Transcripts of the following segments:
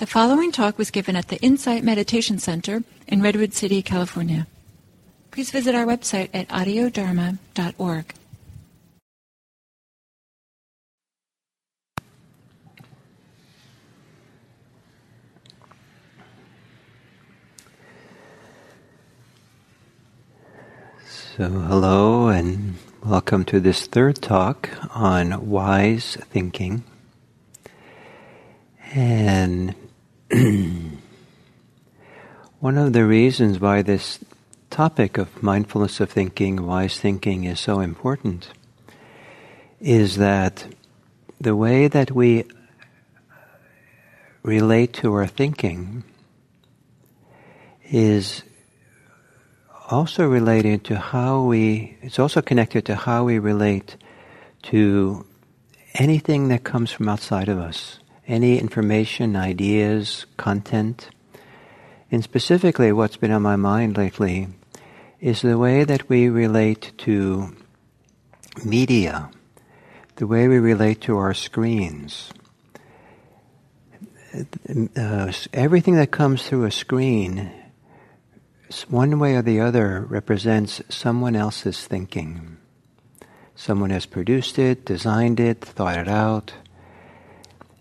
The following talk was given at the Insight Meditation Center in Redwood City, California. Please visit our website at audiodharma.org. So hello and welcome to this third talk on wise thinking. And one of the reasons why this topic of mindfulness of thinking, wise thinking, is so important is that the way that we relate to our thinking is also related to how we, it's also connected to how we relate to anything that comes from outside of us, any information, ideas, content. And specifically what's been on my mind lately is the way that we relate to media, the way we relate to our screens. Everything that comes through a screen, one way or the other, represents someone else's thinking. Someone has produced it, designed it, thought it out.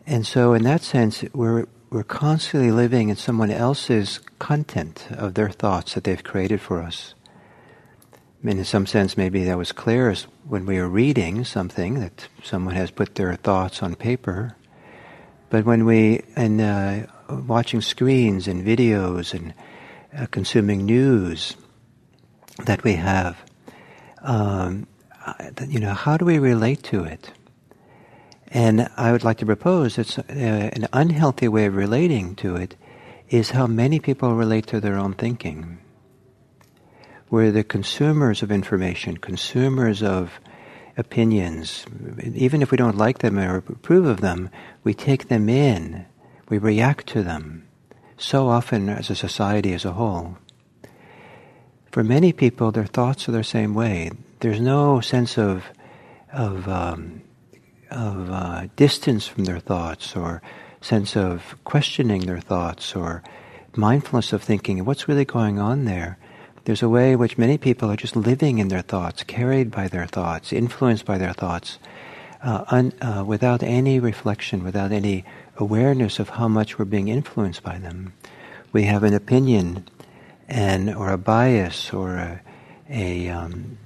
And so in that sense, we're constantly living in someone else's content of their thoughts that they've created for us. And in some sense, maybe that was clearest when we were reading something that someone has put their thoughts on paper. But when we, and watching screens and videos and consuming news that we have, how do we relate to it? And I would like to propose that an unhealthy way of relating to it is how many people relate to their own thinking. We're the consumers of information, consumers of opinions. Even if we don't like them or approve of them, we take them in, we react to them, so often as a society as a whole. For many people, their thoughts are the same way. There's no sense of distance from their thoughts, or sense of questioning their thoughts, or mindfulness of thinking, what's really going on there? There's a way in which many people are just living in their thoughts, carried by their thoughts, influenced by their thoughts, without any reflection, without any awareness of how much we're being influenced by them. We have an opinion, or a bias, or an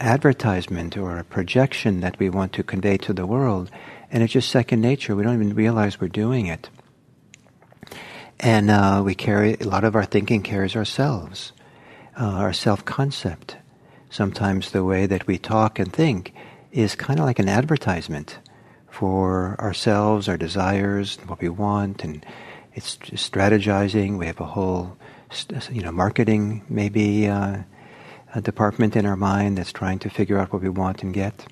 advertisement or a projection that we want to convey to the world, and it's just second nature. We don't even realize we're doing it. And we carry, a lot of our thinking carries ourselves, our self-concept. Sometimes the way that we talk and think is kind of like an advertisement for ourselves, our desires, what we want, and it's just strategizing. We have a whole, marketing maybe a department in our mind that's trying to figure out what we want and get.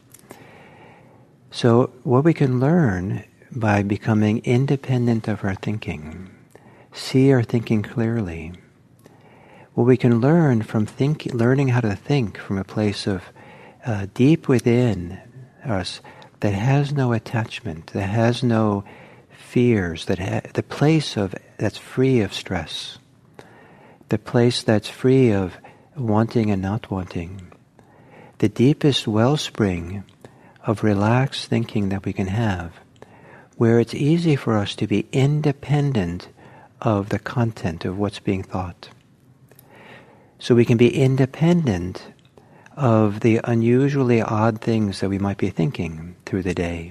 So what we can learn by becoming independent of our thinking, see our thinking clearly, what we can learn from learning how to think from a place of deep within us that has no attachment, that has no fears, the place of that's free of stress, the place that's free of wanting and not wanting, the deepest wellspring of relaxed thinking that we can have, where it's easy for us to be independent of the content of what's being thought. So we can be independent of the unusually odd things that we might be thinking through the day.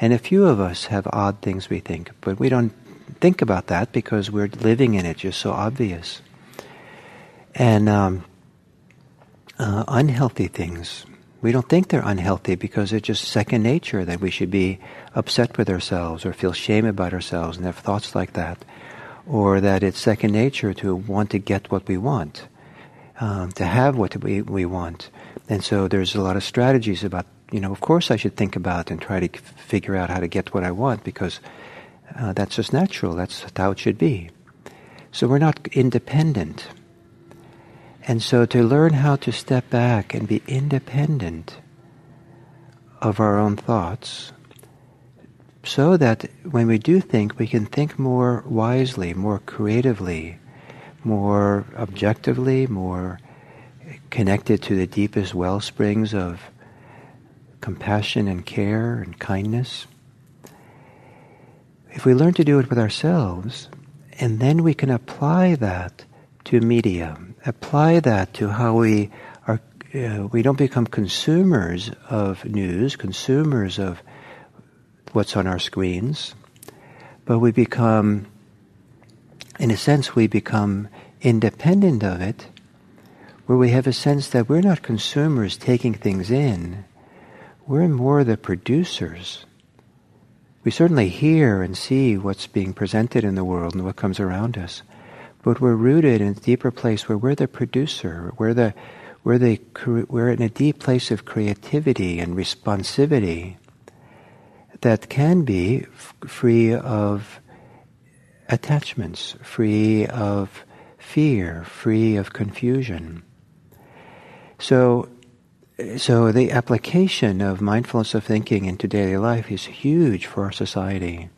And a few of us have odd things we think, but we don't think about that because we're living in it, just so obvious. And unhealthy things. We don't think they're unhealthy because it's just second nature that we should be upset with ourselves or feel shame about ourselves and have thoughts like that. Or that it's second nature to want to get what we want, to have what we want. And so there's a lot of strategies about, of course I should think about and try to figure out how to get what I want because that's just natural. That's how it should be. So we're not independent. And so to learn how to step back and be independent of our own thoughts, so that when we do think, we can think more wisely, more creatively, more objectively, more connected to the deepest wellsprings of compassion and care and kindness. If we learn to do it with ourselves, and then we can apply that to media, apply that to how we are, we don't become consumers of news, consumers of what's on our screens, but we become, in a sense, we become independent of it, where we have a sense that we're not consumers taking things in, we're more the producers. We certainly hear and see what's being presented in the world and what comes around us, but we're rooted in a deeper place where we're the producer, we're in a deep place of creativity and responsivity that can be free of attachments, free of fear, free of confusion. So the application of mindfulness of thinking into daily life is huge for our society.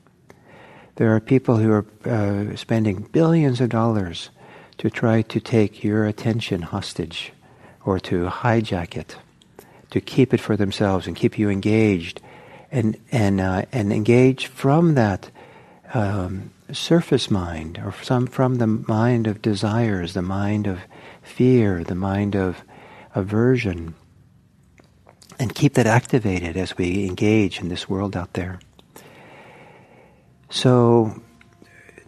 There are people who are spending billions of dollars to try to take your attention hostage or to hijack it, to keep it for themselves and keep you engaged and engage from that surface mind, or from the mind of desires, the mind of fear, the mind of aversion, and keep that activated as we engage in this world out there. So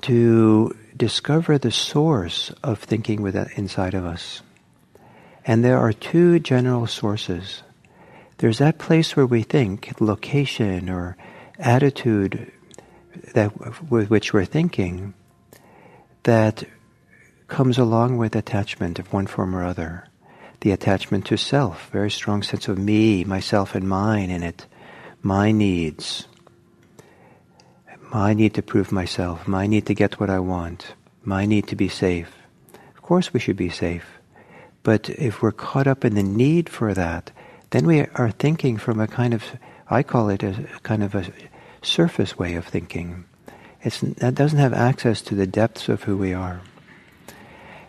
to discover the source of thinking inside of us. And there are two general sources. There's that place where we think, location or attitude that with which we're thinking, that comes along with attachment of one form or other. The attachment to self, very strong sense of me, myself and mine in it, my needs, my need to prove myself, my need to get what I want, my need to be safe. Of course we should be safe, but if we're caught up in the need for that, then we are thinking from a kind of, I call it a kind of a surface way of thinking. That doesn't have access to the depths of who we are.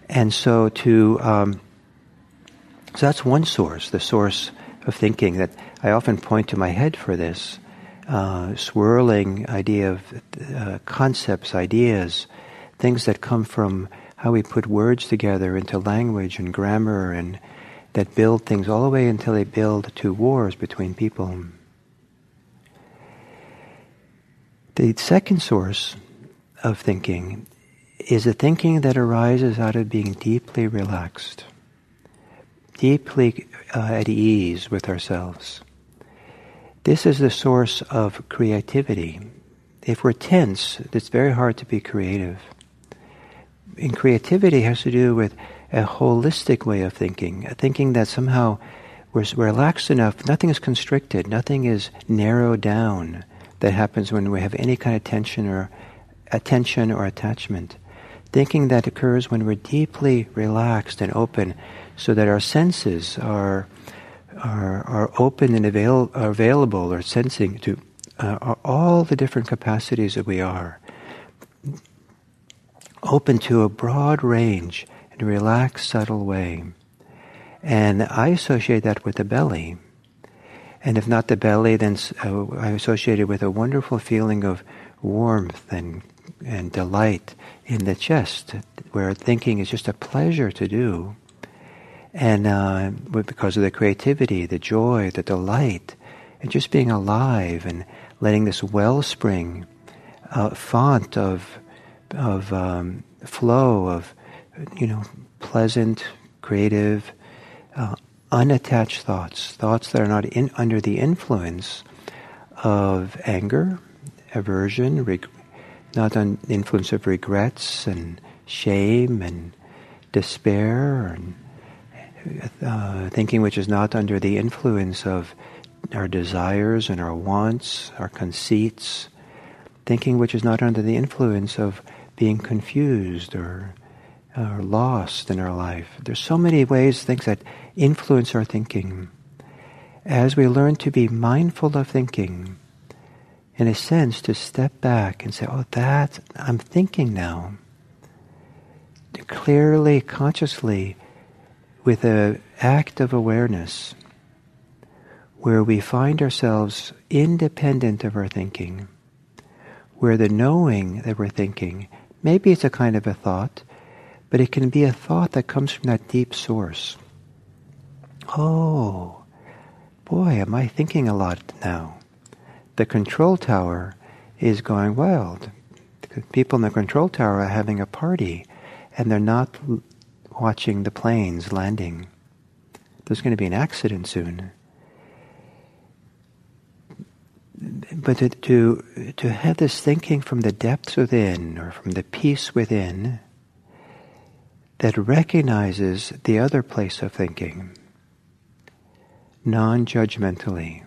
And so so that's one source, the source of thinking that I often point to my head for this, swirling idea of concepts, ideas, things that come from how we put words together into language and grammar, and that build things all the way until they build to wars between people. The second source of thinking is a thinking that arises out of being deeply relaxed, deeply at ease with ourselves. This is the source of creativity. If we're tense, it's very hard to be creative. And creativity has to do with a holistic way of thinking, a thinking that somehow we're relaxed enough, nothing is constricted, nothing is narrowed down that happens when we have any kind of tension or attachment. Thinking that occurs when we're deeply relaxed and open, so that our senses are open and available or sensing to all the different capacities that we are. Open to a broad range in a relaxed, subtle way. And I associate that with the belly. And if not the belly, then I associate it with a wonderful feeling of warmth and delight in the chest, where thinking is just a pleasure to do, and because of the creativity, the joy, the delight, and just being alive and letting this wellspring, font of flow of pleasant, creative, unattached thoughts that are not under the influence of anger, aversion, not on the influence of regrets and shame and despair, and thinking which is not under the influence of our desires and our wants, our conceits, thinking which is not under the influence of being confused or lost in our life. There's so many ways, things that influence our thinking. As we learn to be mindful of thinking, in a sense, to step back and say, oh, that's, I'm thinking now. Clearly, consciously, with an act of awareness, where we find ourselves independent of our thinking, where the knowing that we're thinking, maybe it's a kind of a thought, but it can be a thought that comes from that deep source. Oh, boy, am I thinking a lot now. The control tower is going wild. The people in the control tower are having a party, and they're not watching the planes landing. There's going to be an accident soon. But to have this thinking from the depths within, or from the peace within, that recognizes the other place of thinking, non-judgmentally.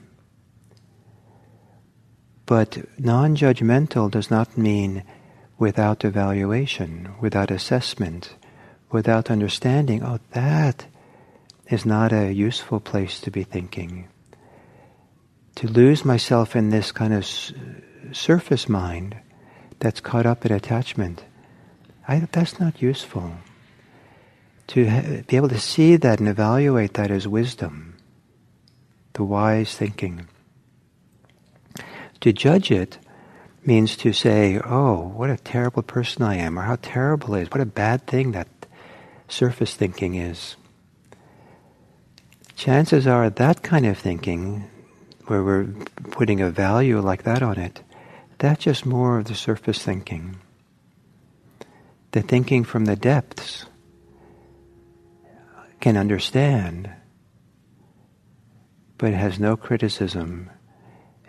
But non-judgmental does not mean without evaluation, without assessment, without understanding, oh, that is not a useful place to be thinking. To lose myself in this kind of surface mind that's caught up in attachment, that's not useful. To be able to see that and evaluate that as wisdom, the wise thinking. To judge it means to say, oh, what a terrible person I am, or how terrible it is, what a bad thing that surface thinking is. Chances are that kind of thinking, where we're putting a value like that on it, that's just more of the surface thinking. The thinking from the depths can understand, but it has no criticism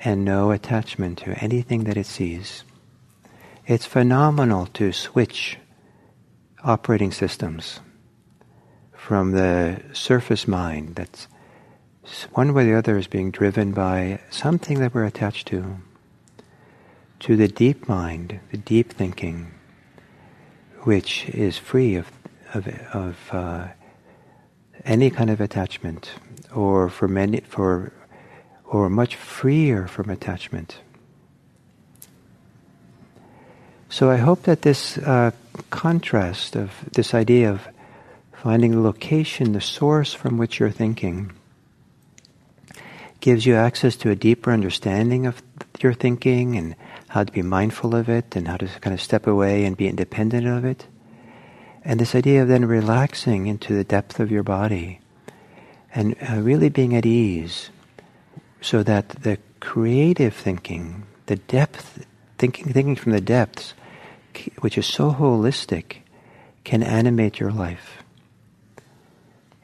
and no attachment to anything that it sees. It's phenomenal to switch operating systems from the surface mind that's one way or the other is being driven by something that we're attached to the deep mind, the deep thinking, which is free of any kind of attachment, or much freer from attachment. So I hope that this contrast of this idea of finding the location, the source from which you're thinking, gives you access to a deeper understanding of your thinking and how to be mindful of it and how to kind of step away and be independent of it. And this idea of then relaxing into the depth of your body and really being at ease, so that the creative thinking, the depth, thinking from the depths, which is so holistic, can animate your life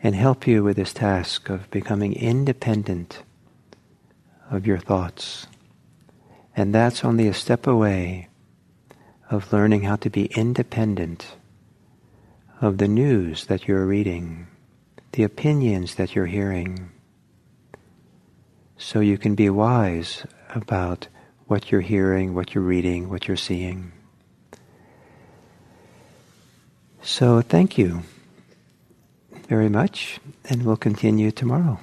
and help you with this task of becoming independent of your thoughts. And that's only a step away of learning how to be independent of the news that you're reading, the opinions that you're hearing, so you can be wise about what you're hearing, what you're reading, what you're seeing. So thank you very much, and we'll continue tomorrow.